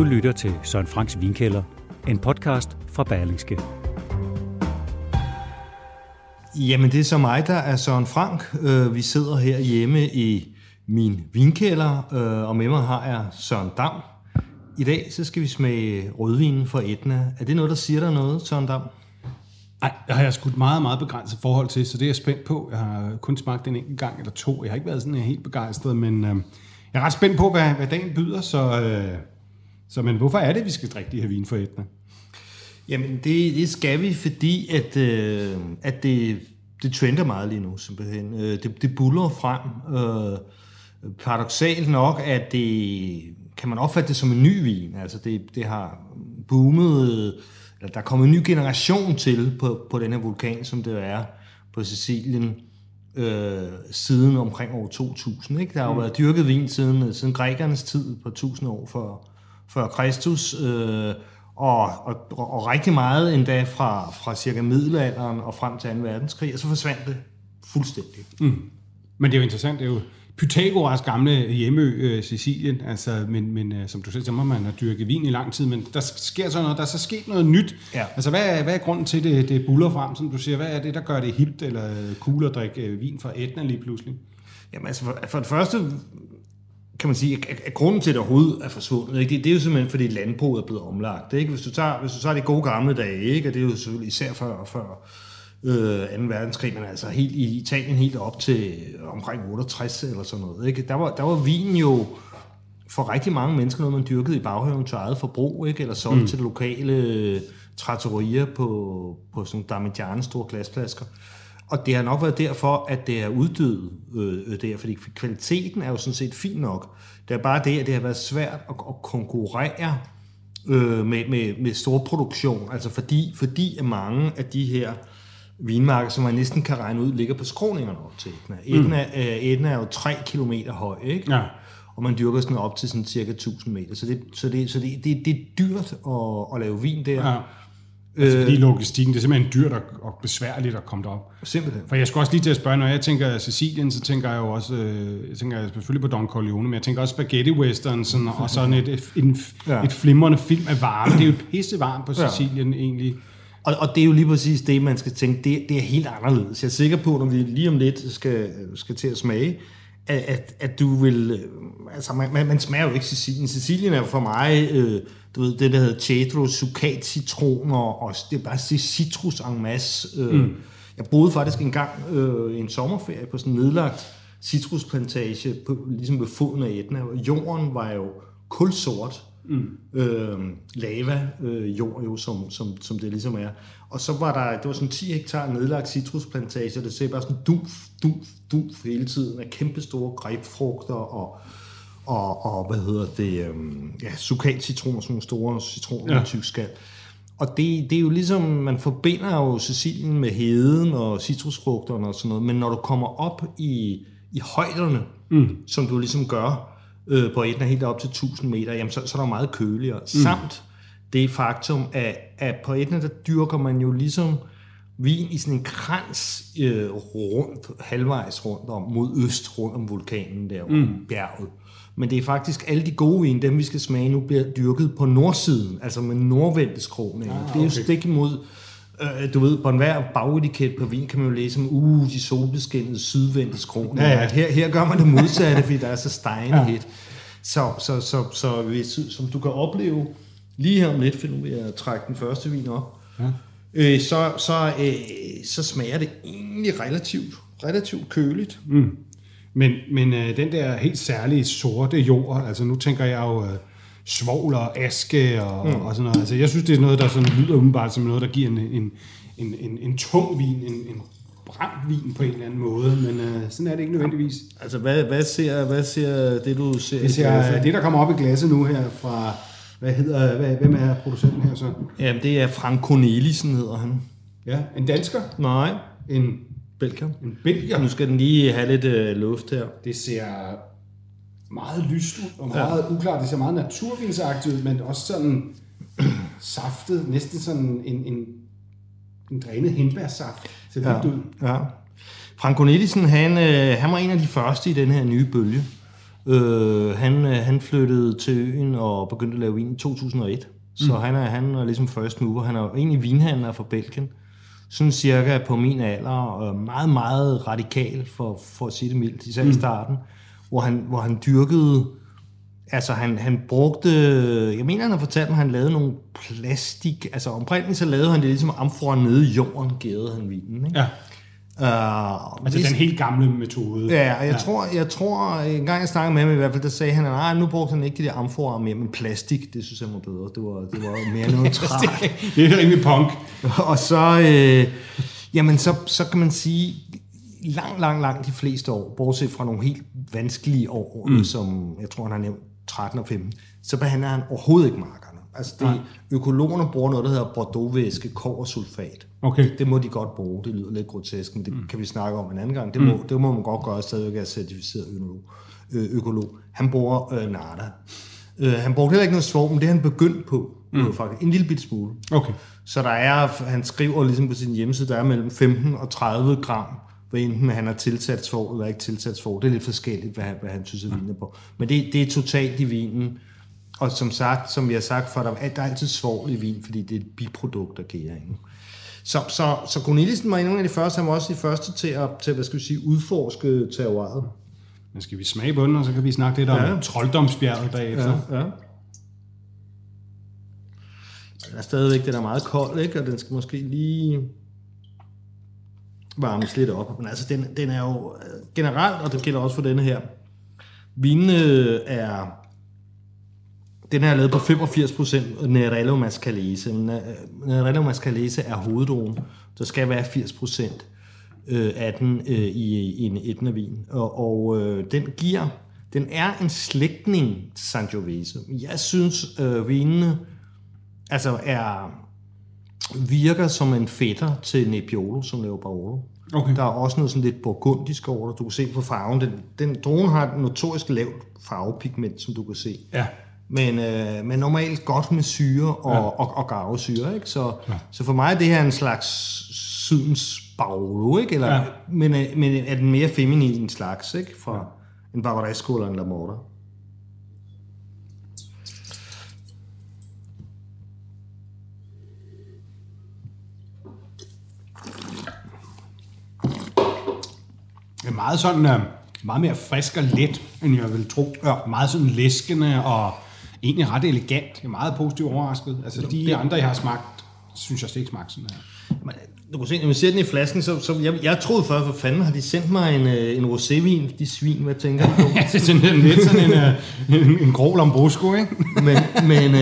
Du lytter til Søren Franks Vinkælder, en podcast fra Berlingske. Jamen, det er så mig, der er Søren Frank. Vi sidder her hjemme i min vinkælder, og med mig har jeg Søren Dam. I dag så skal vi smage rødvinen fra Etna. Er det noget, der siger dig noget, Søren Dam? Nej, det har jeg skudt meget, meget begrænset forhold til, så det er jeg spændt på. Jeg har kun smagt den enkelt gang eller to. Jeg har ikke været sådan helt begejstret, men jeg er ret spændt på, hvad dagen byder, så men hvorfor er det, vi skal drikke de her vin fra Etna? Jamen, det skal vi, fordi at det trender meget lige nu, simpelthen. Det buller frem. Paradoxalt nok, at det kan man opfatte det som en ny vin. Altså, det har boomet. Eller der er kommet en ny generation til på den her vulkan, som det er på Sicilien, siden omkring år 2000. Ikke? Der har jo været dyrket vin siden grækernes tid på 1000 år før Kristus, og rigtig meget endda fra cirka middelalderen og frem til 2. verdenskrig, og så forsvandt det fuldstændig. Mm. Men det er jo interessant, det er jo Pythagoras gamle hjemmeø, Sicilien, altså, men som du selv siger, man har dyrket vin i lang tid, men der sker så noget, der er så sket noget nyt. Ja. Altså, hvad er grunden til, det buller frem, som du siger? Hvad er det, der gør det hipt eller cool at drikke vin fra Etna lige pludselig? Jamen, altså, for det første kan man sige, at grunden til, at det overhovedet er forsvundet, ikke? Det er jo simpelthen, fordi landbruget er blevet omlagt. Ikke? Hvis du tager de gode gamle dage, ikke? Og det er jo selvfølgelig især før 2. verdenskrig, men altså helt i Italien helt op til omkring 68 eller sådan noget. Ikke? Der var vin jo for rigtig mange mennesker noget, man dyrkede i baghaven til eget forbrug, ikke? Eller solgte til lokale trattorier på sådan Damigianes store glasflasker. Og det har nok været derfor, at det er uddød der, fordi kvaliteten er jo sådan set fin nok. Det er bare det, at det har været svært at konkurrere med store produktion, altså fordi at mange af de her vinmarker, som man næsten kan regne ud, ligger på skråningerne op til Etna. Etna er jo 3 kilometer høj, ikke? Ja. Og man dyrker sådan op til sådan cirka 1000 meter. Så det er dyrt at lave vin der. Ja. Altså fordi logistikken, det er simpelthen dyrt og besværligt at komme derop. Simpelthen. For jeg skulle også lige til at spørge, når jeg tænker Sicilien, så tænker jeg jo også, tænker jeg selvfølgelig på Don Corleone, men jeg tænker også spaghetti westerns og sådan et flimrende film af varme. Det er jo pissevarmt på Sicilien egentlig. Og det er jo lige præcis det, man skal tænke, det er helt anderledes. Jeg er sikker på, når vi lige om lidt skal til at smage, at du vil... Altså, man smager jo ikke Sicilien. Sicilien er jo for mig, du ved, det der hedder cedro, sukat, citroner, og det er bare citrus en masse. Jeg boede faktisk engang en sommerferie på sådan en nedlagt citrusplantage, ligesom ved foden af Etna. Jorden var jo kulsort. Lava jord jo, som det ligesom er. Og så var der, det var sådan 10 hektar nedlagt citrusplantager, det ser bare sådan duf hele tiden af kæmpe store grebfrugter og hvad hedder det, sukat-citroner, sådan nogle store citroner med tyk skal. Og det er jo ligesom, man forbinder jo Sicilien med heden og citrusfrugterne og sådan noget, men når du kommer op i højderne, som du ligesom gør, på Etna helt op til 1000 meter, jamen så er der meget køligere. Samt det faktum, at på Etna, der dyrker man jo ligesom vin i sådan en krans halvvejs rundt om, mod øst, rundt om vulkanen der, bjerget. Men det er faktisk alle de gode vin, dem vi skal smage nu, bliver dyrket på nordsiden, altså med nordvendte skråninger. Ah, okay. Det er jo stik imod, du ved, på enhver bagetiket på vin kan man jo læse om, de solbeskinnede sydvendte skråninger. Ja. Her gør man det modsatte, fordi der er så stejende hit. Så hvis, som du kan opleve lige her om lidt, for nu vil jeg trække den første vin op, så smager det egentlig relativt køligt. Mm. Men den der helt særlige sorte jord, altså nu tænker jeg jo... svovl og aske og sådan noget. Altså, jeg synes, det er noget, der sådan lyder umiddelbart som noget, der giver en tung vin, en brændt vin på en eller anden måde, men sådan er det ikke nødvendigvis. Altså, hvad ser det, du ser? Det ser det, der kommer op i glasset nu her fra, hvem er producenten her så? Jamen, det er Frank Cornelissen, hedder han. Ja, en dansker? Nej, en belgier. En belgier? Nu skal den lige have lidt luft her. Det ser... meget lyst ud og meget uklart. Det ser meget naturvinsagtigt ud, men også sådan saftet, næsten sådan en drænet hindbærsaft. Ser vildt ud. Ja. Frank Cornelissen, han var en af de første i den her nye bølge. Han flyttede til øen og begyndte at lave vin i 2001. Så han er ligesom first mover. Han er jo egentlig vinhandler fra Belgien. Sådan cirka på min alder, og meget, meget radikal, for at sige det mildt, især i starten, hvor han dyrkede... Altså, han brugte... Jeg mener, han har fortalt mig, at han lavede nogle plastik... Altså, omkring så lavede han det ligesom amfora nede i jorden, gærede han vinen, ikke? Ja. Altså den helt gamle metode. Ja, og jeg tror en gang jeg snakkede med ham i hvert fald, der sagde han, nej, nu brugte han ikke de der amforer mere, men plastik, det synes jeg var bedre. Det var mere neutralt. Det er rimelig punk. Og så, så kan man sige, langt de fleste år, bortset fra nogle helt vanskelige år, som jeg tror, han har nævnt 13 og 15, så behandler han overhovedet ikke markerne. Altså, økologerne bruger noget, der hedder Bordeaux-væske, kobbersulfat. Okay. Det må de godt bruge. Det lyder lidt grotesk, men det kan vi snakke om en anden gang. Det må man godt gøre, stadigvæk er certificeret økolog. Han bruger nada. Han brugte heller ikke noget svovl, men det han begyndt på, faktisk en lille bit smule. Okay. Så der er, han skriver ligesom på sin hjemmeside, der er mellem 15 og 30 gram, hvad enten han har tilsat svovl eller ikke tilsat svovl. Det er lidt forskelligt, hvad han synes, at vinen er på. Men det er totalt i vinen. Og som jeg har sagt, for der er altid svovl i vin, fordi det er et biprodukt af gæringen. Så Cornelissen var en af de første, han var også de første til at udforske terroiret. Men skal vi smage bunden, og så kan vi snakke lidt om trolddomsbjerget bagefter. Ja. Den er stadigvæk, den er meget kold, ikke? Og den skal måske lige varmes lidt op. Men altså, den er jo generelt, og det gælder også for denne her, vinene er... Den her er lavet på 85% Nerello Mascalese. Nerello Mascalese er hoveddruen. Der skal være 80% af den i en etnavin. Og den giver... Den er en slægtning til Sangiovese. Jeg synes, vinene altså virker som en fætter til Nebbiolo, som laver Barolo. Okay. Der er også noget sådan lidt burgundisk over, du kan se på farven. Den druen har et notorisk lavt farvepigment, som du kan se. Ja. Men normalt godt med syre og garvesyre, ikke? Så for mig er det her en slags sydens Barolo, ikke? Eller, men er den mere feminin slags, ikke? Fra en Barresco eller en La Morta. Det er meget sådan, meget mere frisk og let, end jeg ville tro. Ja. Meget sådan læskende og egentlig ret elegant. Jeg er meget positivt overrasket. Altså de andre, jeg har smagt, synes jeg slet ikke smagte sådan her. Men, du kan se, når man ser den i flasken, så jeg troede før, for fanden har de sendt mig en rosévin, de svin, hvad tænker du? Ja, det er sådan lidt sådan en grå Lambrusco, ikke? men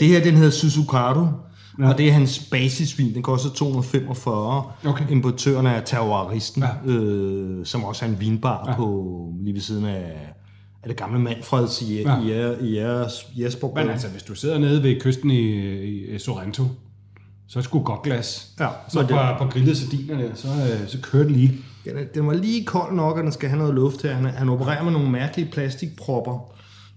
det her, den hedder Susucardo, og det er hans basisvin. Den koster 245. Okay. Importøren er terroristen, som også har en vinbar på lige ved siden af... Er det gamle Manfred i Jesperborg? Men altså, hvis du sidder nede ved kysten i Sorrento, så er det sgu godt glas. Ja, så på grillede sardinerne, så kører det lige. Ja, den var lige kold nok, og den skal have noget luft her. Han opererer med nogle mærkelige plastikpropper,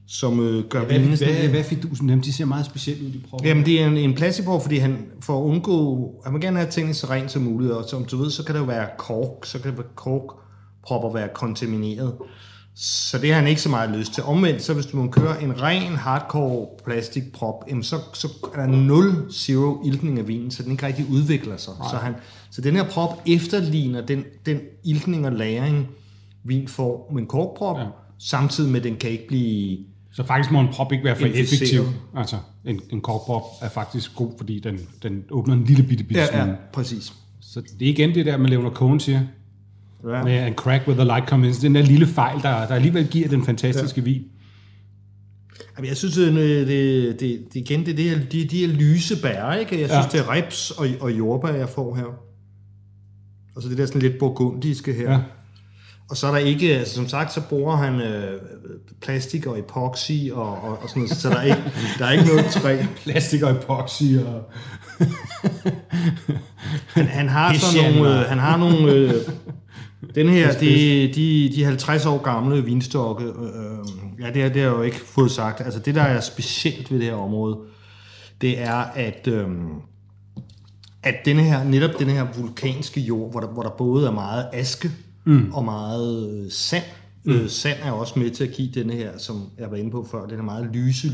som gør vinen... Hvad fik du som dem? De ser meget specielt ud, de propper. Jamen, det er en plastikprop, fordi han for at undgå... Han vil gerne have tingene så rent som muligt, og som du ved, så kan der være kork, så kan der være korkpropper være kontamineret. Så det har han ikke så meget lyst til. Omvendt, så hvis du kører en ren hardcore plastikprop, så er der 0 iltning af vinen, så den ikke rigtig udvikler sig. Så den her prop efterligner den iltning og lagring, vin får med en korkprop, samtidig med, at den kan ikke blive... Så faktisk må en prop ikke være for effektiv. Altså, en korkprop er faktisk god, fordi den åbner en lille bitte smule. Ja, præcis. Så det er igen det der, man laver Cohen siger. Ja. Med en crack with the light comes. Den der lille fejl, der alligevel giver den fantastiske vin. Jamen, jeg synes, det er de her lyse bær, ikke? Jeg synes, det er rips og jordbær, jeg får her. Og så det der sådan lidt burgundiske her. Ja. Og så er der ikke, altså, som sagt, så bruger han plastik og epoxy og sådan noget, så der er ikke noget træ. Plastik og epoxy og... han har sådan nogle... Han har nogle den her, de 50 år gamle vinstokke, det har jeg jo ikke fået sagt. Altså det, der er specielt ved det her område, det er, at netop den her vulkanske jord, hvor der både er meget aske og meget sand, Sand er også med til at give denne her, som jeg var inde på før, den her meget lyse,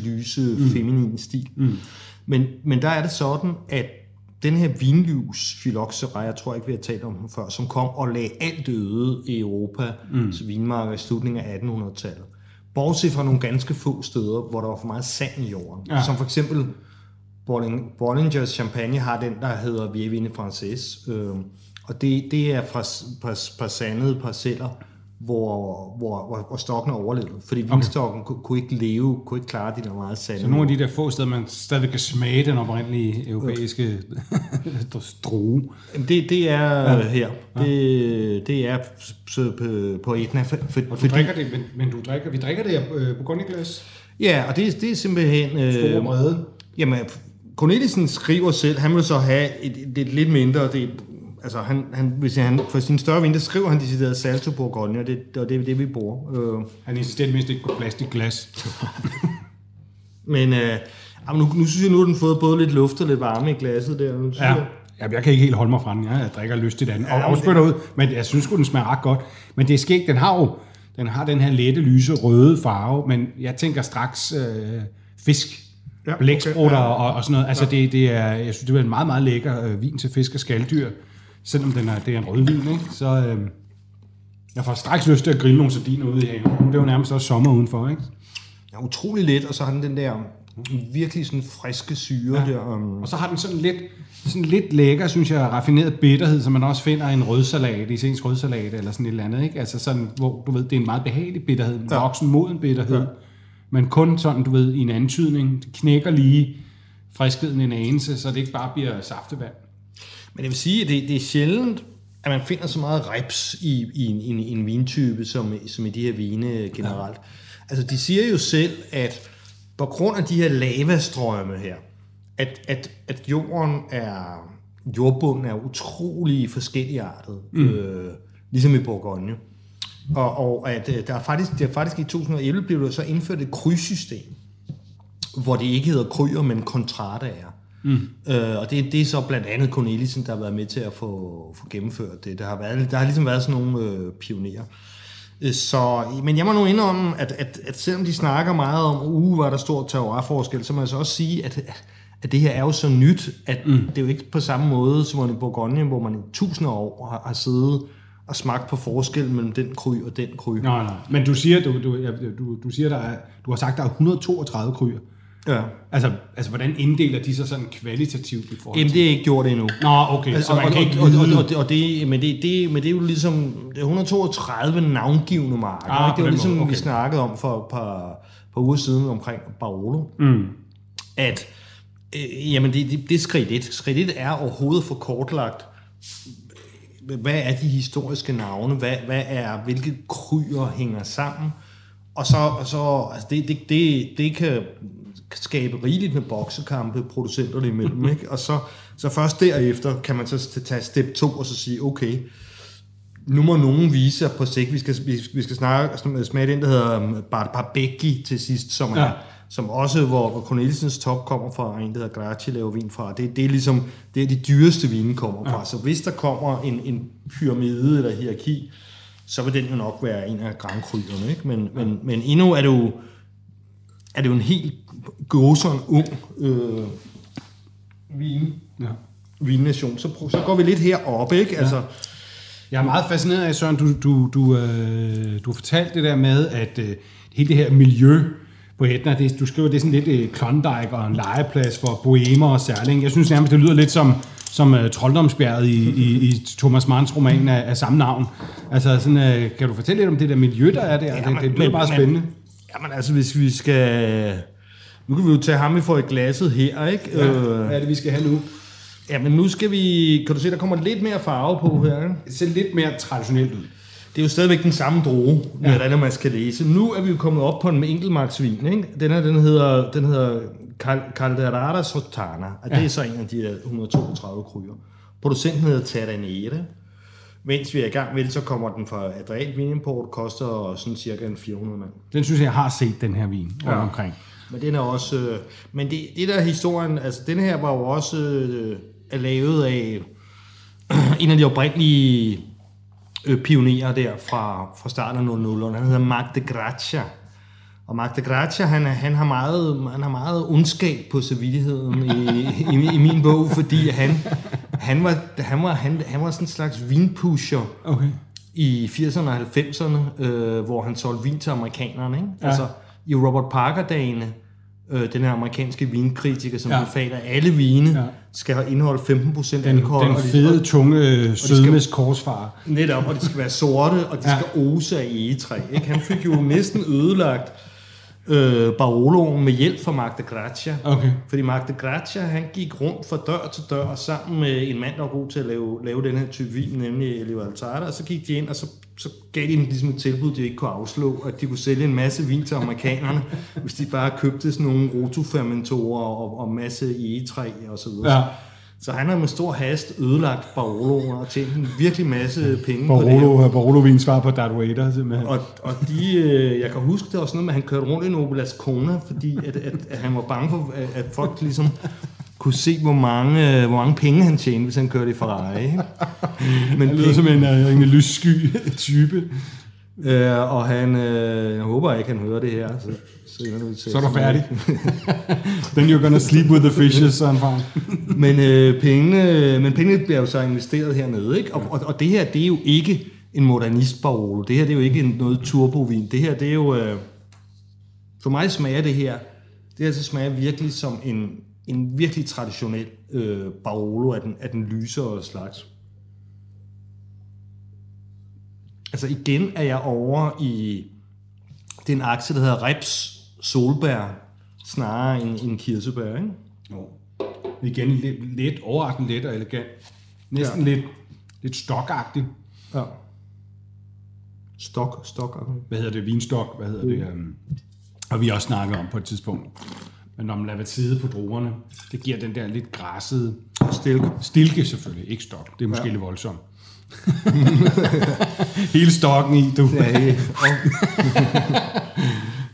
feminine stil. Men der er det sådan, at den her vinlivs phylloxera, jeg tror ikke, vi har talt om den før, som kom og lagde alt øde i Europa, så vinmarker i slutningen af 1800-tallet. Bortset fra nogle ganske få steder, hvor der var for meget sand i jorden. Ja. Som for eksempel Bollingers champagne har den, der hedder Vievine Française. Og det er fra sandede parceller, hvor stokken overlevede. Fordi vinstokken kunne ikke leve, kunne ikke klare de der meget sande. Så nogle af de der få steder, man stadig kan smage den oprindelige europæiske drue. Det er her. Ja. Det er på Etna. Vi drikker det på Bourgogne-glas. Ja, og det er simpelthen... Store brede. Jamen, Cornelissen skriver selv, han vil så have et lidt mindre... Altså, hvis han for sin større vinde, skriver han decideret Salto Bourgogne, og det er det, vi bruger. Han insisterer mindst ikke på plastikglas. Men nu synes jeg, nu har den fået både lidt luft og lidt varme i glasset der. Jeg kan ikke helt holde mig fra den. Jeg drikker lyst til den. Og afspytter ud, men jeg synes den smager ret godt. Men det er skægt. Den har den her lette, lyse, røde farve, men jeg tænker straks fisk. Ja, blæksprutter og sådan noget. Altså, jeg synes, det er en meget, meget lækker vin til fisk og skaldyr. Selvom det er en rødvin, ikke? Så jeg får straks lyst til at grille nogle sardiner ude i haven. Det er jo nærmest også sommer udenfor, ikke? Ja, utrolig let, og så har den der virkelig sådan friske syre der. Og så har den sådan lidt lækker, synes jeg, raffineret bitterhed, som man også finder i en rødsalat, i senest rødsalat eller sådan et eller andet, ikke? Altså sådan, hvor du ved, det er en meget behagelig bitterhed, en voksen moden bitterhed, men kun sådan, du ved, i en antydning. Det knækker lige friskheden en anelse, så det ikke bare bliver saftevand. Men jeg vil sige, at det er sjældent, at man finder så meget reps i en vintype, som i de her vine generelt. Altså, de siger jo selv, at på grund af de her lavastrømme her, at jordbunden er utrolig forskelligartet, ligesom i Bourgogne. Og at der er faktisk i 2011 blev der så indført et krydssystem, hvor det ikke hedder kryer, men kontradaer. Og det er så blandt andet Cornelissen, der har været med til at få gennemført det. Der har ligesom været sådan nogle pionerer. Men jeg må nu indrømme, at selvom de snakker meget om, hvor der stor terroir-forskel, så må jeg så også sige, at det her er jo så nyt, at det er jo ikke på samme måde som i Bourgogne, hvor man i 1000 år har siddet og smagt på forskellen mellem den kry og den kry. Nej. Men du siger, du siger du har sagt, der er 132 kryer. Ja. Altså, hvordan inddeler de sig sådan kvalitativt i forhold til? Jamen, det er ikke gjort endnu. Nå, okay. Så man kan ikke men det er jo ligesom 132 navngivende marker. Det var ligesom, vi snakkede om for et par uger siden omkring Barolo. At, jamen, det er skridt 1. Skridt 1 er overhovedet for kortlagt. Hvad er de historiske navne? Hvilke kryer hænger sammen? Og så altså, det kan skabe rigeligt med boksekampe producenterne imellem, ikke? Og så først derefter kan man så tage step 2 og så sige, okay, nu må nogen vise på sigt, vi skal smage den, der hedder Barbecchi til sidst, som også, hvor Cornelissens top kommer fra, en, der hedder Graci laver vin fra. Det er ligesom, det er de dyreste vine kommer fra. Så hvis der kommer en pyramide eller hierarki, så vil den jo nok være en af grandkryderne, ikke? Men endnu er det jo en helt gåseren ung vinnation. Så går vi lidt heroppe, ikke? Altså, jeg er meget fascineret af, Søren, du fortalte det der med, at hele det her miljø på Etna, du skriver, det er sådan lidt Klondike og en legeplads for bohemer og særling. Jeg synes nærmest, det lyder lidt som Trolddomsbjerget i Thomas Manns roman af samme navn. Altså, sådan, kan du fortælle lidt om det der miljø, der er der? Ja, det bliver bare spændende. Jamen altså, hvis vi skal... Nu kan vi jo tage ham, vi får i glasset her, ikke? Ja, hvad er det, vi skal have nu? Jamen nu skal vi... Kan du se, der kommer lidt mere farve på her, ikke? Det ser lidt mere traditionelt ud. Det er jo stadigvæk den samme droge, Nerello Mascalese. Nu er vi jo kommet op på en enkeltmarksvin, ikke? Den her, den hedder Calderara Sottana, og det er så en af de 132 kryer. Producenten hedder Tadanera. Mens vi er i gang med det, så kommer den fra Adrealvinimport, koster sådan cirka 400 mand. Den synes jeg, jeg har set, den her vin omkring. Men den er også... men det der historien... Altså, den her var jo også lavet af en af de oprindelige pionerer der fra starten af 00'erne. Han hedder Marc de Grazia. Og Marc de Grazia, han har meget ondskab på samvittigheden i min bog, fordi han var sådan en slags vinpusher. Okay. I 80'erne og 90'erne, hvor han solgte vin til amerikanerne, ikke? Ja. Altså i Robert Parker-dagene, den her amerikanske vinkritiker, som befaler, at alle vine skal indeholde 15% alkohol. Den fede, tunge, sødmes korsfare. Netop, og de skal være sorte, og de skal ose af egetræ. Ikke? Han fik jo næsten ødelagt Baroloen med hjælp fra Marc de Grazia. Okay. Fordi Marc de Grazia, han gik rundt fra dør til dør sammen med en mand, der var god til at lave den her type vin, nemlig Elio Altada, og så gik de ind, og så gav de dem ligesom et tilbud, de ikke kunne afslå, at de kunne sælge en masse vin til amerikanerne, hvis de bare købte sådan nogle rotofermentorer og masse egetræ og så videre. Ja. Så han har med stor hast ødelagt Barolo og tjent en virkelig masse penge på det her. Barolo-vin svarer på Darth simpelthen. Og jeg kan huske, det var sådan noget med, at han kørte rundt i en Opel Ascona, fordi at han var bange for, at folk ligesom kunne se, hvor mange penge han tjente, hvis han kørte i Ferrari. Men han lyder som en lyssky type. Og han, jeg håber ikke, han hører det her. Så er du færdig. Then you're gonna sleep with the fishes, Søren Frank. Men pengene bliver jo så investeret hernede, ikke? Og det her, det er jo ikke en modernist Barolo. Det her, det er jo ikke noget turbovin. Det her, det er jo... for mig smager det her. Det her så smager virkelig som en virkelig traditionel Barolo af den lysere slags. Altså igen er jeg over i den akse, der hedder reps solbær, snarere end kirsebær, ikke? Jo. Igen lidt overraskende let og elegant. Næsten lidt stokagtigt. Ja. Stokagtigt. Hvad hedder det? Vinstok? Hvad hedder det? Og vi også snakket om på et tidspunkt. Men når man lader side på druerne, det giver den der lidt græssede... Stilke selvfølgelig, ikke stok. Det er måske lidt voldsomt. Hele stokken i, du.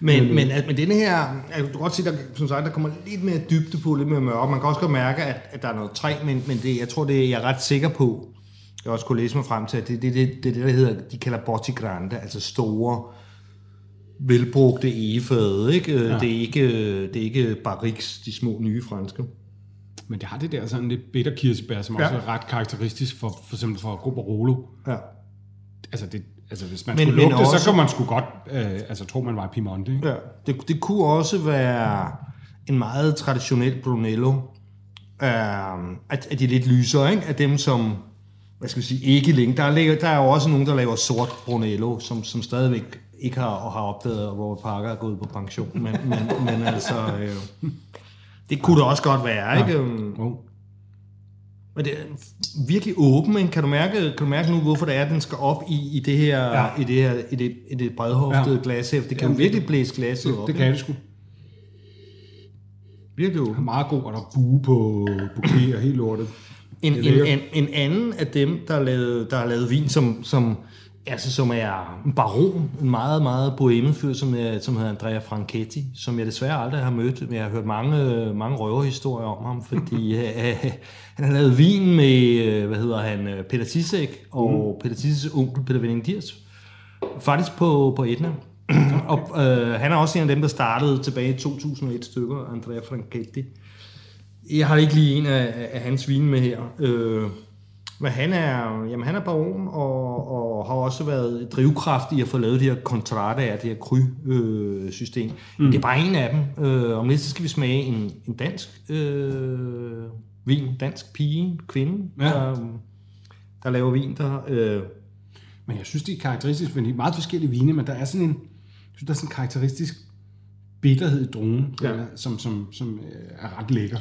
men denne her, altså, du kan godt se, der, som sagt, der kommer lidt mere dybde på, lidt mere mørke. Man kan også godt mærke, at der er noget træ, men det, jeg tror, det jeg er ret sikker på, jeg også kunne læse mig frem til, at det der hedder, de kalder botti grande, altså store, velbrugte egefade, ikke? Ja. Det er ikke barriques, de små nye franske. Men det har det der sådan lidt bitter kirsebær, som også er ret karakteristisk for eksempel for Barolo. Ja. Altså hvis man skulle lugte, også, så kunne man sgu godt, altså tro man var i Piemonte, ikke? Ja. Det kunne også være en meget traditionel Brunello, at de er lidt lysere, ikke? Af dem som, hvad skal vi sige, ikke længe. Der er jo også nogen, der laver sort Brunello, som stadigvæk ikke har opdaget, at Robert Parker er gået på pension, men altså... Det kunne det også godt være, ikke? Ja. Men det er virkelig åbent. Kan du mærke nu, hvorfor det er, at den skal op i det her, i det bredhoftede glashæft? Det kan virkelig blæse glasset op. Det kan det sgu. Virkelig åbent. Meget god, og der er bue på bouquet og helt lortet. En anden af dem, der har lavet vin, som er en baron, en meget, meget bohemefyr, som hedder Andrea Franchetti, som jeg desværre aldrig har mødt, men jeg har hørt mange røverhistorier om ham, fordi han har lavet vin med, Peter Tisek og Peter Tiseks onkel, Peter Wenning Diers, faktisk på Etna. Og, han er også en af dem, der startede tilbage i 2001 stykker, Andrea Franchetti. Jeg har ikke lige en af hans vin med her. Men han er baron og har også været drivkraft i at få lavet de her kontradaer, det her krysystem. Det er bare en af dem. Om lidt så skal vi smage en dansk vin, dansk pige, kvinde, der laver vin. Men jeg synes, det er karakteristisk, men det er meget forskellige vine, men der er sådan en karakteristisk bitterhed i druen, som er ret lækker.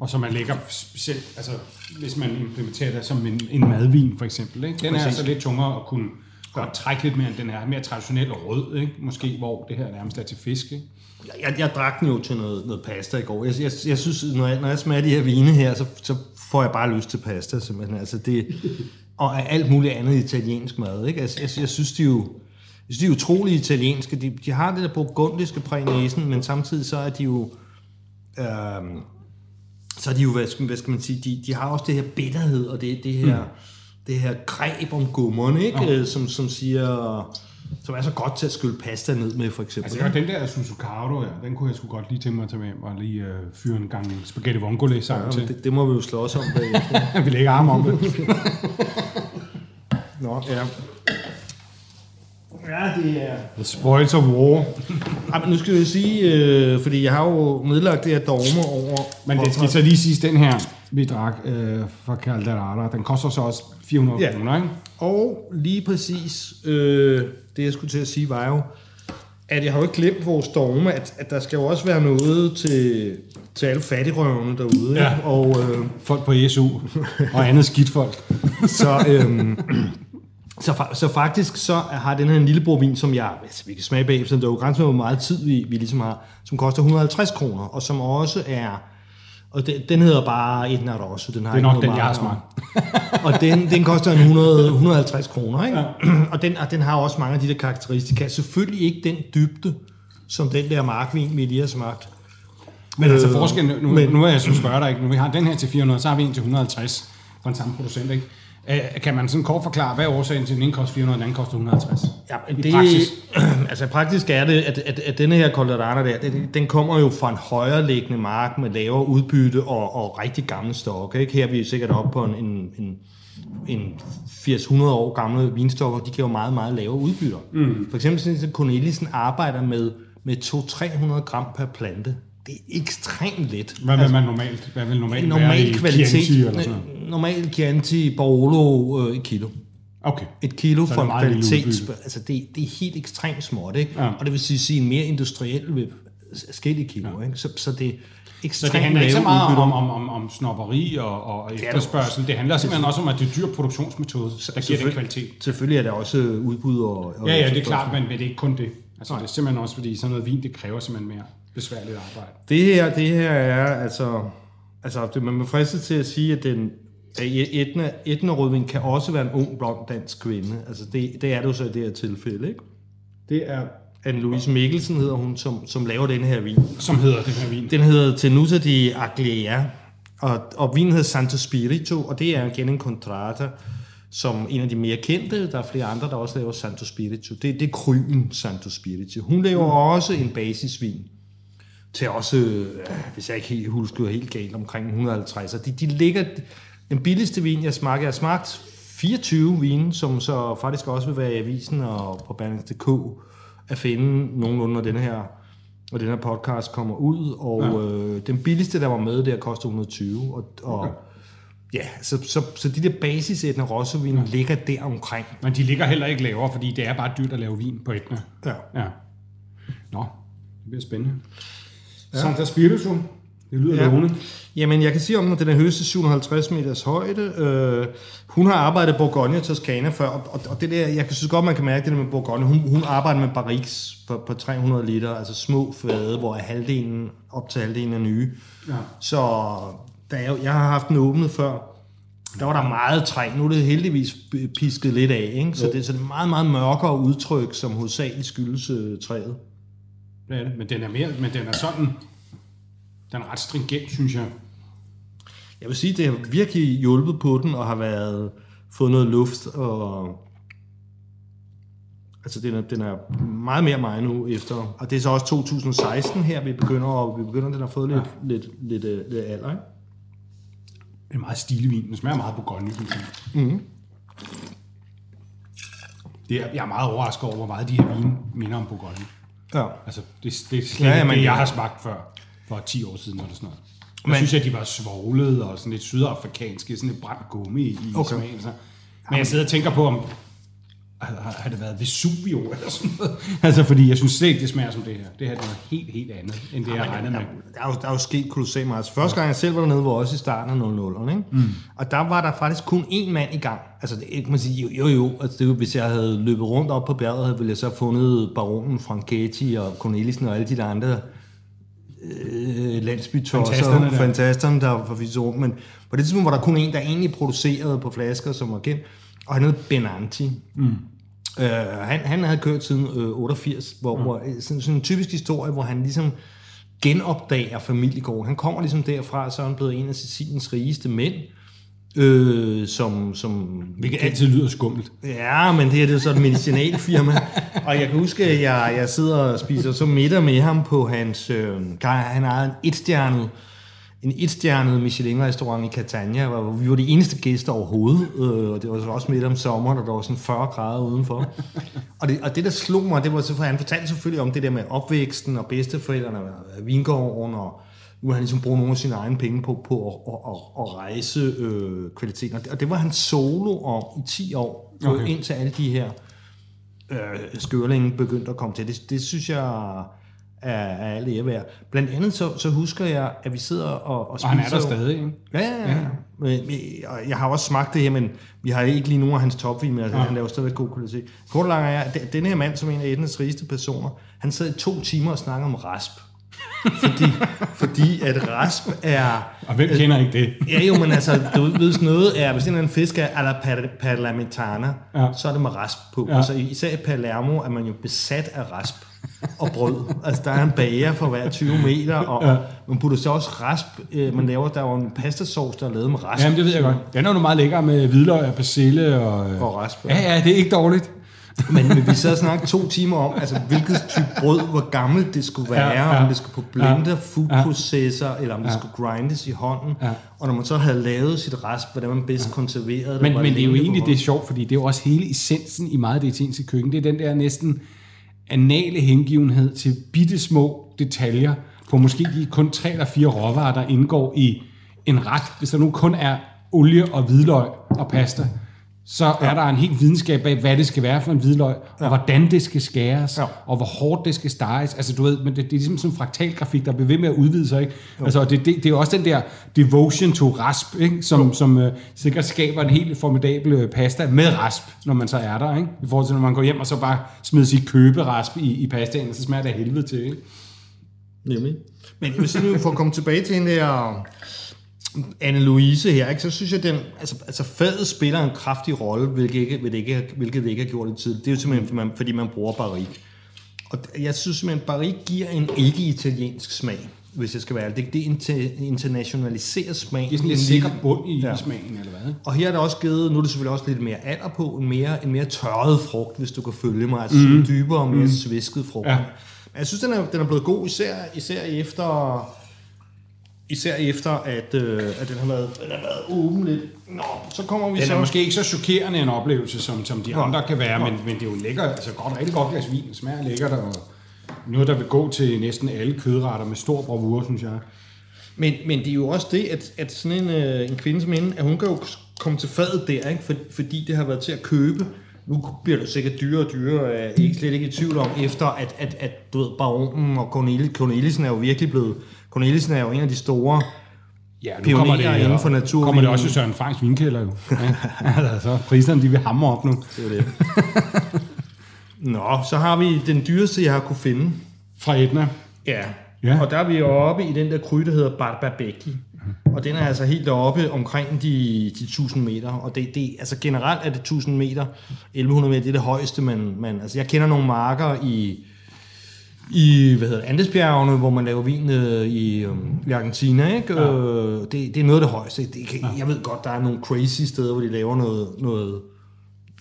Og som man lægger selv, altså hvis man implementerer det som en madvin for eksempel, ikke? Den er altså lidt tungere og kunne godt trække lidt mere end den her mere traditionelle rød, ikke? Måske hvor det her nærmest er til fisk, ikke? Jeg drak den jo til noget pasta i går. Jeg synes, når jeg smager de her vine her, så får jeg bare lyst til pasta simpelthen. Altså det, og alt muligt andet italiensk mad, ikke? Altså, jeg synes de jo... De er utroligt italienske. De har det der burgundiske præg i næsen, men samtidig så er de jo... så er de jo, hvad skal man sige, de har også det her bitterhed, og det her, det her greb om gummerne, ikke? Okay. Som siger, som er så godt til at skylle pasta ned med, for eksempel. Altså, den der Susucardo, ja, den kunne jeg sgu godt lige tænke mig til med og lige fyre en gang spaghetti vongole sammen til. Det må vi jo slå os om bagefter. Vi lægger arm om det. Nå, ja. Ja, det er... The spoils of war. Ej, men nu skal jeg sige, fordi jeg har jo nedlagt det her dogme over... Men det skal så lige sige, den her, vi drak fra Calderara, den koster så også 400 kroner, ikke? Og lige præcis det, jeg skulle til at sige, var jo, at jeg har jo ikke glemt vores dogme, at der skal jo også være noget til alle fattigrøverne derude, ja. Ikke? Og folk på SU og andet skidtfolk. Så... Så faktisk så har den her en lillebrorvin, som jeg, altså, vi kan smage bagefter, der er jo grænsen med, hvor meget tid vi ligesom har, som koster 150 kroner, og som også er, og den hedder bare Etna også. Den har det er nok den, jeg har smagt. Og den koster 150 kroner, ikke? Ja. Og den har også mange af de der karakteristika. Selvfølgelig ikke den dybde, som den der markvin, vi lige har smagt. Men altså forskellen, nu er jeg så spørger dig, ikke? Nu vi har den her til 400, så har vi en til 150 fra den samme producent, ikke? Kan man sådan kort forklare, hvad er årsagen til, at den ene koster 400, og den anden koster 150? Ja, det, i praksis? Altså praktisk er det, at denne her Calderara der, den kommer jo fra en højereliggende mark med lavere udbytte og rigtig gammel stok. Ikke? Her er vi sikkert oppe på en 80-100 år gamle vinstokker, de kan jo meget, meget lave udbytter. Mm. For eksempel sådan at Cornelissen arbejder med 200-300 gram per plante. Det er ekstremt let. Hvad vil man normalt? Hvad vil normalt være i kvalitet, Chianti eller sådan noget? Normalt Chianti, Barolo, et kilo. Okay. Et kilo for en kvalitet. Altså det er helt ekstremt småt, ikke? Ja. Og det vil sige mere industriel forskellige kilo, ja. Ikke? Så det er ekstremt. Så det handler ikke så meget om snobberi og efterspørgsel. Det handler simpelthen også om, at det er dyr produktionsmetode, der giver den kvalitet. Selvfølgelig er der også udbud og ja, det er klart, men det er ikke kun det. Altså det er simpelthen også, fordi sådan noget vin, det kræver simpelthen mere besværligt arbejde. Det her er altså det, man er fristet til at sige, at den Etna rødvin kan også være en ung blond dansk kvinde. Altså det er det jo så i det her tilfælde, ikke? Det er Anne-Louise Mikkelsen hedder hun, som laver den her vin. Som hedder den her vin. Den hedder Tenuta di Aglea, og vinen hedder Santo Spirito, og det er igen en contrada, som en af de mere kendte. Der er flere andre, der også laver Santo Spirito. Det er Kryen Santo Spirito. Hun laver også en basisvin til også, hvis jeg ikke helt husker helt galt, omkring 150. De ligger... Den billigste vin, jeg smagte 24 vine, som så faktisk også vil være i avisen og på Berlingske.dk at finde nogenlunde, når den her podcast kommer ud. Og ja. Den billigste, der var med, der koster 120. Okay. Ja, så de der basis Etna Rosso-vinen ligger der omkring. Men de ligger heller ikke lavere, fordi det er bare dyrt at lave vin på Etna. Ja. Nå, det bliver spændende. Ja. Santa Spirito, det lyder lovende. Jamen, jeg kan sige om, at den er højeste 750 meters højde. Hun har arbejdet i Bourgogne og Toscana før, og det der, jeg kan synes godt, man kan mærke det der med Bourgogne. Hun arbejder med barriques på 300 liter, altså små fade, hvor halvdelen op til halvdelen er nye. Ja. Så... Jeg har haft den åbnet før. Der var der meget træ. Nu er det heldigvis pisket lidt af, ikke? Så det er meget, meget mørkere udtryk, som hovedsageligt skyldes træet. Ja, men den er mere, men den er sådan, den er ret stringent, synes jeg. Jeg vil sige, det har virkelig hjulpet på den og har været fået noget luft og altså den er meget mere mig nu efter. Og det er så også 2016 her vi begynder den har fået lidt alder, ikke? Det er meget stilig vin. Den smager meget på Bourgogne. Mm-hmm. Jeg er meget overrasket over, hvor meget de her vine minder om Bourgogne. Ja. Altså, det er slet det, jeg har smagt før, for 10 år siden eller sådan noget. Jeg synes, at de var svoglede og sådan lidt sydafrikanske, sådan et brændt gummi i smagen. Men jeg sidder og tænker på, om har det været Vesuvio eller sådan noget? Altså, fordi jeg synes slet ikke, det smager som det her. Det her er helt andet, end det, jeg regnede med. Der er jo sket kolossalt meget. Altså, første gang jeg selv var dernede, var også i starten af 00'erne, ikke? Mm. Og der var der faktisk kun én mand i gang. Altså, det, man siger, jo. Altså, det, hvis jeg havde løbet rundt op på bjerget, ville jeg så fundet baronen, Franchetti og Cornelissen og alle de der andre landsbytosser, fantasterne, der var vist rundt. Men på det tidspunkt var der kun én, der egentlig producerede på flasker, som var kendt. Og han hed Benanti. Mm. Han havde kørt siden 88, hvor sådan en typisk historie, hvor han ligesom genopdager familiegården. Han kommer ligesom derfra, så er han blevet en af Siciliens rigeste mænd. Som hvilket altid lyder skummelt. Ja, men det her det er så et medicinalfirma. Og jeg kan huske, at jeg sidder og spiser så middag med ham på hans... han ejede en etstjernet Michelin-restaurant i Catania, hvor vi var de eneste gæster overhovedet. Og det var så også midt om sommeren, og der var sådan 40 grader udenfor. Og det der slog mig, det var så, for han fortalte selvfølgelig om det der med opvæksten og bedsteforældrene og vingården og... Nu har han ligesom brugt nogle af sine egne penge på at rejse kvaliteten. Og det var han solo om i 10 år, okay. Indtil alle de her skørlinge begyndte at komme til. Det synes jeg er alt ære værd. Blandt andet så husker jeg, at vi sidder og spiser... Og han er der stadig, ikke? Ja. Jeg har også smagt det her, men vi har ikke lige nogen af hans topvin, men altså, han laver stadig god kvalitet. Kort og langt er, at den her mand, som er en af Etnas rigeste personer, han sad i 2 timer og snakkede om rasp. fordi at rasp er... Og hvem kender ikke det? Ja jo, men altså, du ved sådan noget er, hvis en eller anden fisk er a la parlamentana, så er det med rasp på. Ja. Altså især i Palermo er man jo besat af rasp og brød. Altså der er en bager for hver 20 meter, og man putter så også rasp, man laver, der var en pastasauce, der er lavet med rasp. Jamen det ved jeg godt. Den er jo meget lækker med hvidløg og persille og rasp. Ja, det er ikke dårligt. Men vi sad og snakkede 2 timer om, altså hvilket type brød, hvor gammelt det skulle være, om det skulle på blender, foodprocessor, eller om det skulle grindes i hånden. Ja. Og når man så havde lavet sit rasp, hvordan man bedst konserverede det. Men det er jo egentlig det er sjovt, fordi det er jo også hele essensen i meget af det italienske køkken. Det er den der næsten anale hengivenhed til bittesmå detaljer, på måske kun 3 eller 4 råvarer, der indgår i en ret, hvis der nu kun er olie og hvidløg og pasta. Så er der en helt videnskab bag, hvad det skal være for en hvidløg, og hvordan det skal skæres, og hvor hårdt det skal steges. Altså, du ved, men det er ligesom sådan en fraktalgrafik, der bliver ved med at udvide sig, ikke? Altså, det er jo også den der devotion to rasp, ikke? Som sikkert skaber en helt formidabel pasta med rasp, når man så er der, ikke? I forhold til, når man går hjem og så bare smider sit køberasp i pastaen, og så smager det af helvede til, ikke? Nemlig. Men hvis vi nu får komme tilbage til en der... Anne-Louise her, ikke? Så synes jeg, den, altså fadet spiller en kraftig rolle, hvilket det ikke har gjort i tid. Det er jo simpelthen, fordi man bruger barrik. Og jeg synes simpelthen, barrik giver en ikke-italiensk smag, hvis jeg skal være ærlig. Det internationaliserer smagen. Det er sådan lidt sikker bund i smagen, eller hvad? Og her er der også givet, nu er det selvfølgelig også lidt mere alder på, en mere tørret frugt, hvis du kan følge mig, altså dybere og mere svisket frugt. Ja. Men jeg synes, den er blevet god, især efter, at den har været åben lidt. Nå, så kommer vi så... Den er måske ikke så chokerende en oplevelse, som de andre kan være, men det er jo lækkert, altså rigtig godt glas vin, smager lækkert, og noget, der vil gå til næsten alle kødretter med stor bravur, synes jeg. Men det er jo også det, at sådan en kvinde som hende, at hun kan jo komme til fadet der, ikke? Fordi det har været til at købe. Nu bliver det sikkert dyrere og dyrere, slet ikke i tvivl om, efter at du ved, baronen og Cornelissen er jo virkelig blevet... Cornelissen er jo en af de store pionerer inden for naturvin. Kommer det også i Søren Franks vinkælder jo. Ja, altså, priserne de vil hamre op nu. Det er det. Nå, så har vi den dyreste, jeg har kunne finde. Fra Etna? Ja. Og der er vi oppe i den der kryde, der hedder Barbabecchi. Og den er altså helt oppe omkring de 1000 meter. Og det, altså generelt er det 1000 meter, 1100 meter, det er det højeste, man altså jeg kender nogle marker i Andesbjergene, hvor man laver vin i Argentina, ikke? Ja. Det er noget af det højeste. Jeg ved godt, der er nogle crazy steder, hvor de laver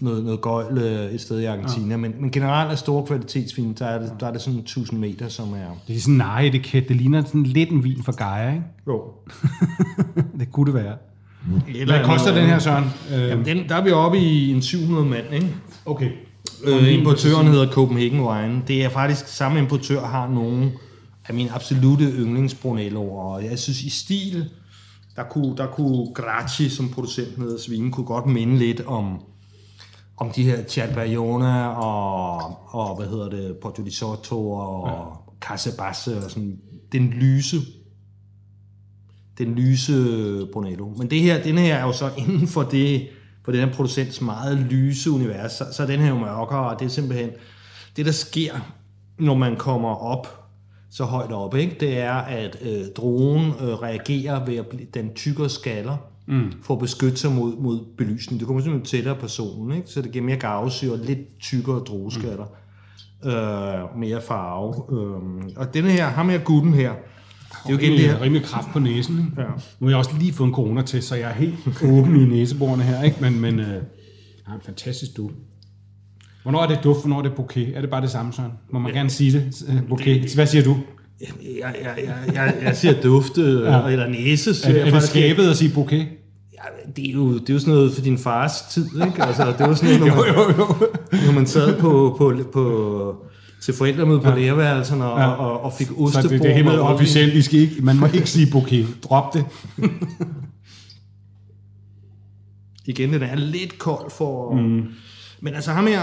noget gøjl et sted i Argentina, men generelt af store kvalitetsvin, der er det sådan 1000 meter, som er... Det er sådan en nar-etikette, det ligner sådan lidt en vin for Gaia, ikke? Jo. Det kunne det være. Hvad koster den her, Søren? Jamen, der er vi oppe i en 700 mand, ikke? Okay. Importøren hedder Copenhagen Wine. Det er faktisk samme importør har nogle af mine absolute yndlingsbrunelloer, og jeg synes i stil der kunne Graci som producenten hedder svinen kunne godt minde lidt om de her Chiarbarone og hvad hedder det Porto di Sotto og Case Basse og sådan den lyse Brunello. Men den her er jo så inden for det. For den her producents meget lyse univers, så er den her jo mørkere, og det er simpelthen, det der sker, når man kommer op, så højt op, ikke? Det er, at dronen reagerer ved at den tykkere skaller, for at beskytte sig mod belysning. Det kommer simpelthen tættere på solen, ikke? Så det giver mere garvesyre, lidt tykkere drogeskaller, mere farve. Og den her, ham her gutten her, Det er jo igen det her. Rimelig kraft på næsen. Ikke? Ja. Nu har jeg også lige fået en corona til, så jeg er helt åben i næseborene her. Ikke? Men har en fantastisk duft. Hvornår er det duft, hvornår er det bouquet? Er det bare det samme, Søren? Må man gerne sige det? Bouquet. Hvad siger du? Jeg siger dufte, ja. Eller næse. Er det skæbet at sige bouquet? Ja, det er jo sådan noget for din fars tid, ikke? Altså, det er jo sådan noget, når man sad på til forældremøde på læreværelserne og fik ostebord. Så det er helt officielt, man må ikke sige bouquet. Drop det. Igen, den er lidt kold for... Men altså ham her,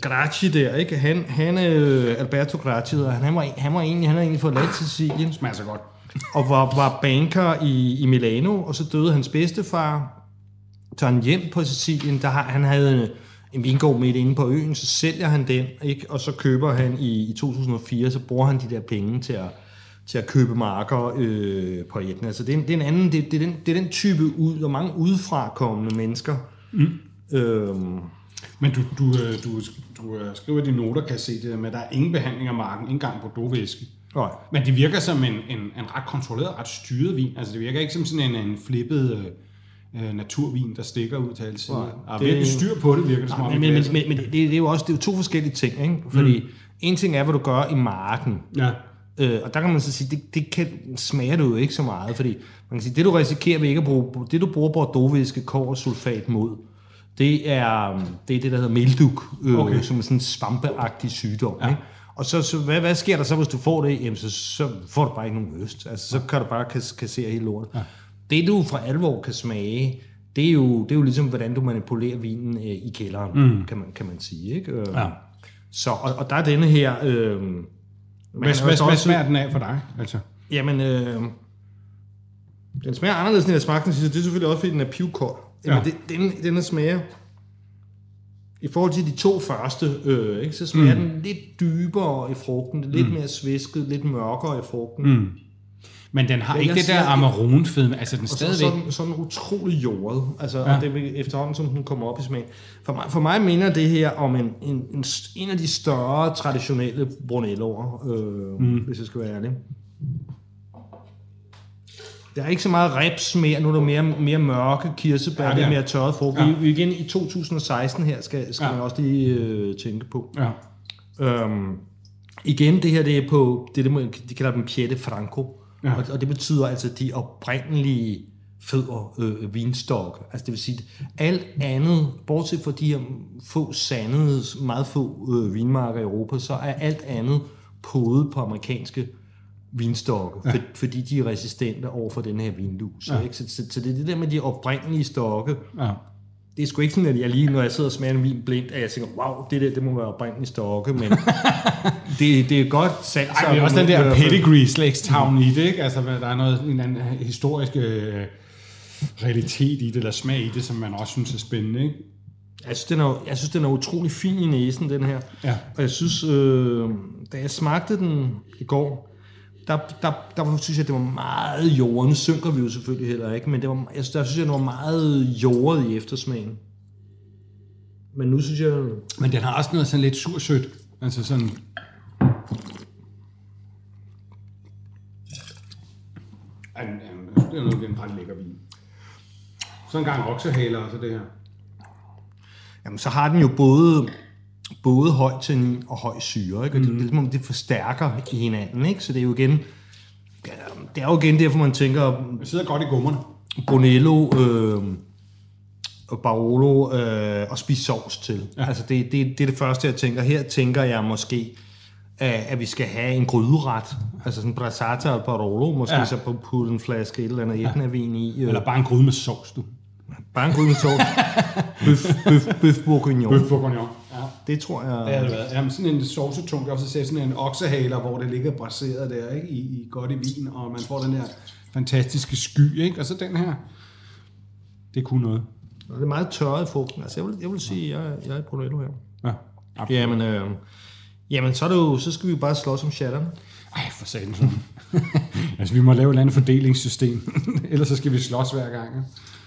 Graci der, ikke? Han Alberto Graci, han var egentlig forladt til Sicilien. Smager så godt. Og var banker i Milano, og så døde hans bedstefar, tager han hjem på Sicilien, han havde en vingård midt inde på øen, så sælger han den, ikke? Og så køber han i 2004, så bruger han de der penge til at købe marker på Etna. Altså det er den type ud, og mange udefrakommende mennesker. Men du skriver dine noter, kan se det, men der er ingen behandling af marken, ikke engang Bordeaux-væske. Nej. Men det virker som en ret kontrolleret, ret styret vin. Altså det virker ikke som sådan en flippet naturvin, der stikker ud til altid. Og virkelig styr på det virker det som om. Men det er jo også det er to forskellige ting, ikke? Fordi en ting er, hvad du gør i marken. Ja. Og der kan man så sige, det kan smage du jo ikke så meget, fordi man kan sige, det du risikerer ved ikke at bruge, det du bruger Bordeaux-væske, kobbersulfat mod, det er det, der hedder melduk, okay. Som er sådan en svampeagtig sygdom. Ja. Ikke? Og så hvad sker der så, hvis du får det? Jamen, så får du bare ikke nogen høst. Altså, så kan du bare kassere hele lortet. Ja. Det, du for alvor kan smage, det er jo ligesom, hvordan du manipulerer vinen i kælderen, kan man sige. Ikke? Ja. Så, og der er denne her... Hvad smager den af for dig? Altså? Jamen, den smager anderledes, end jeg smagte den sidste. Det er selvfølgelig også, fordi den er pivkold. Ja. Jamen, den smager i forhold til de to første, ikke, så smager den lidt dybere i frugten, lidt mere svisket, lidt mørkere i frugten. Men den har ikke det der amaronfedme, altså den stadigvæk... Sådan utrolig jordet, altså og det, efterhånden som den kommer op i smagen. For mig minder det her om en af de større traditionelle Brunelloer, hvis jeg skal være ærlig. Der er ikke så meget reps mere, nu er der mere mørke kirsebær, lidt mere tørret frugt. Ja. Vi igen i 2016 her, skal man også lige tænke på. Ja. Igen, det her det er på, de kalder dem Piede Franco, og det betyder altså de oprindelige fødder vinstok. Altså det vil sige, alt andet, bortset fra de her få sandede, meget få vinmarker i Europa, så er alt andet podet på amerikanske vinstokke, fordi de er resistente over for den her vindlus. Ja. Så det er det der med de oprindelige stokke. Ja. Det er sgu ikke sådan, at jeg lige, når jeg sidder og smager en vin blindt, at jeg tænker, wow, det der, det må være oprindelige stokke, men det er godt sandt. Ej, det er også den der pedigree-slægstavn i det, ikke? Altså, der er noget, en anden historisk realitet i det, eller smag i det, som man også synes er spændende, ikke? Jeg synes, den er utrolig fin i næsen, den her. Ja. Og jeg synes, da jeg smagte den i går, der synes jeg, det var meget jordet. Nu synker vi jo selvfølgelig heller ikke, men der synes jeg, det var meget jordet i eftersmagen. Men nu synes jeg... Men den har også noget sådan lidt sursødt. Altså sådan... Det er noget, den ret lækker vin. Sådan en gang oksehaler og så det her. Jamen, så har den jo både høj tannin og høj syre, ikke? Og det er ligesom om det forstærker hinanden, ikke? Så det er jo igen, derfor man tænker, jeg sidder godt i gummerne. Brunello og Barolo og spise sovs til. Ja. Altså det er det første jeg tænker. Her tænker jeg måske, at vi skal have en gryderet, altså sådan brassata og Barolo, måske så på putte en flaske et eller andet etnavin i. Eller bare en gryde med sovs, du. Bare en gryde med sovs. Bøf bourguignon. Bøf bourguignon. Det tror jeg... Ja, det er sådan en sovsetung, jeg også ser sådan en oksehaler, hvor det ligger braseret der, ikke? I godt i vin, og man får den her fantastiske sky, ikke? Og så den her. Det kunne noget. Og det er meget tørret frugten. Altså, jeg vil sige, at jeg er et Brunello her. Ja, absolut. Jamen, så er det jo, så skal vi jo bare slås om chatterne. Ej, for satan. Altså, vi må lave et eller andet fordelingssystem. Ellers så skal vi slås hver gang, ja.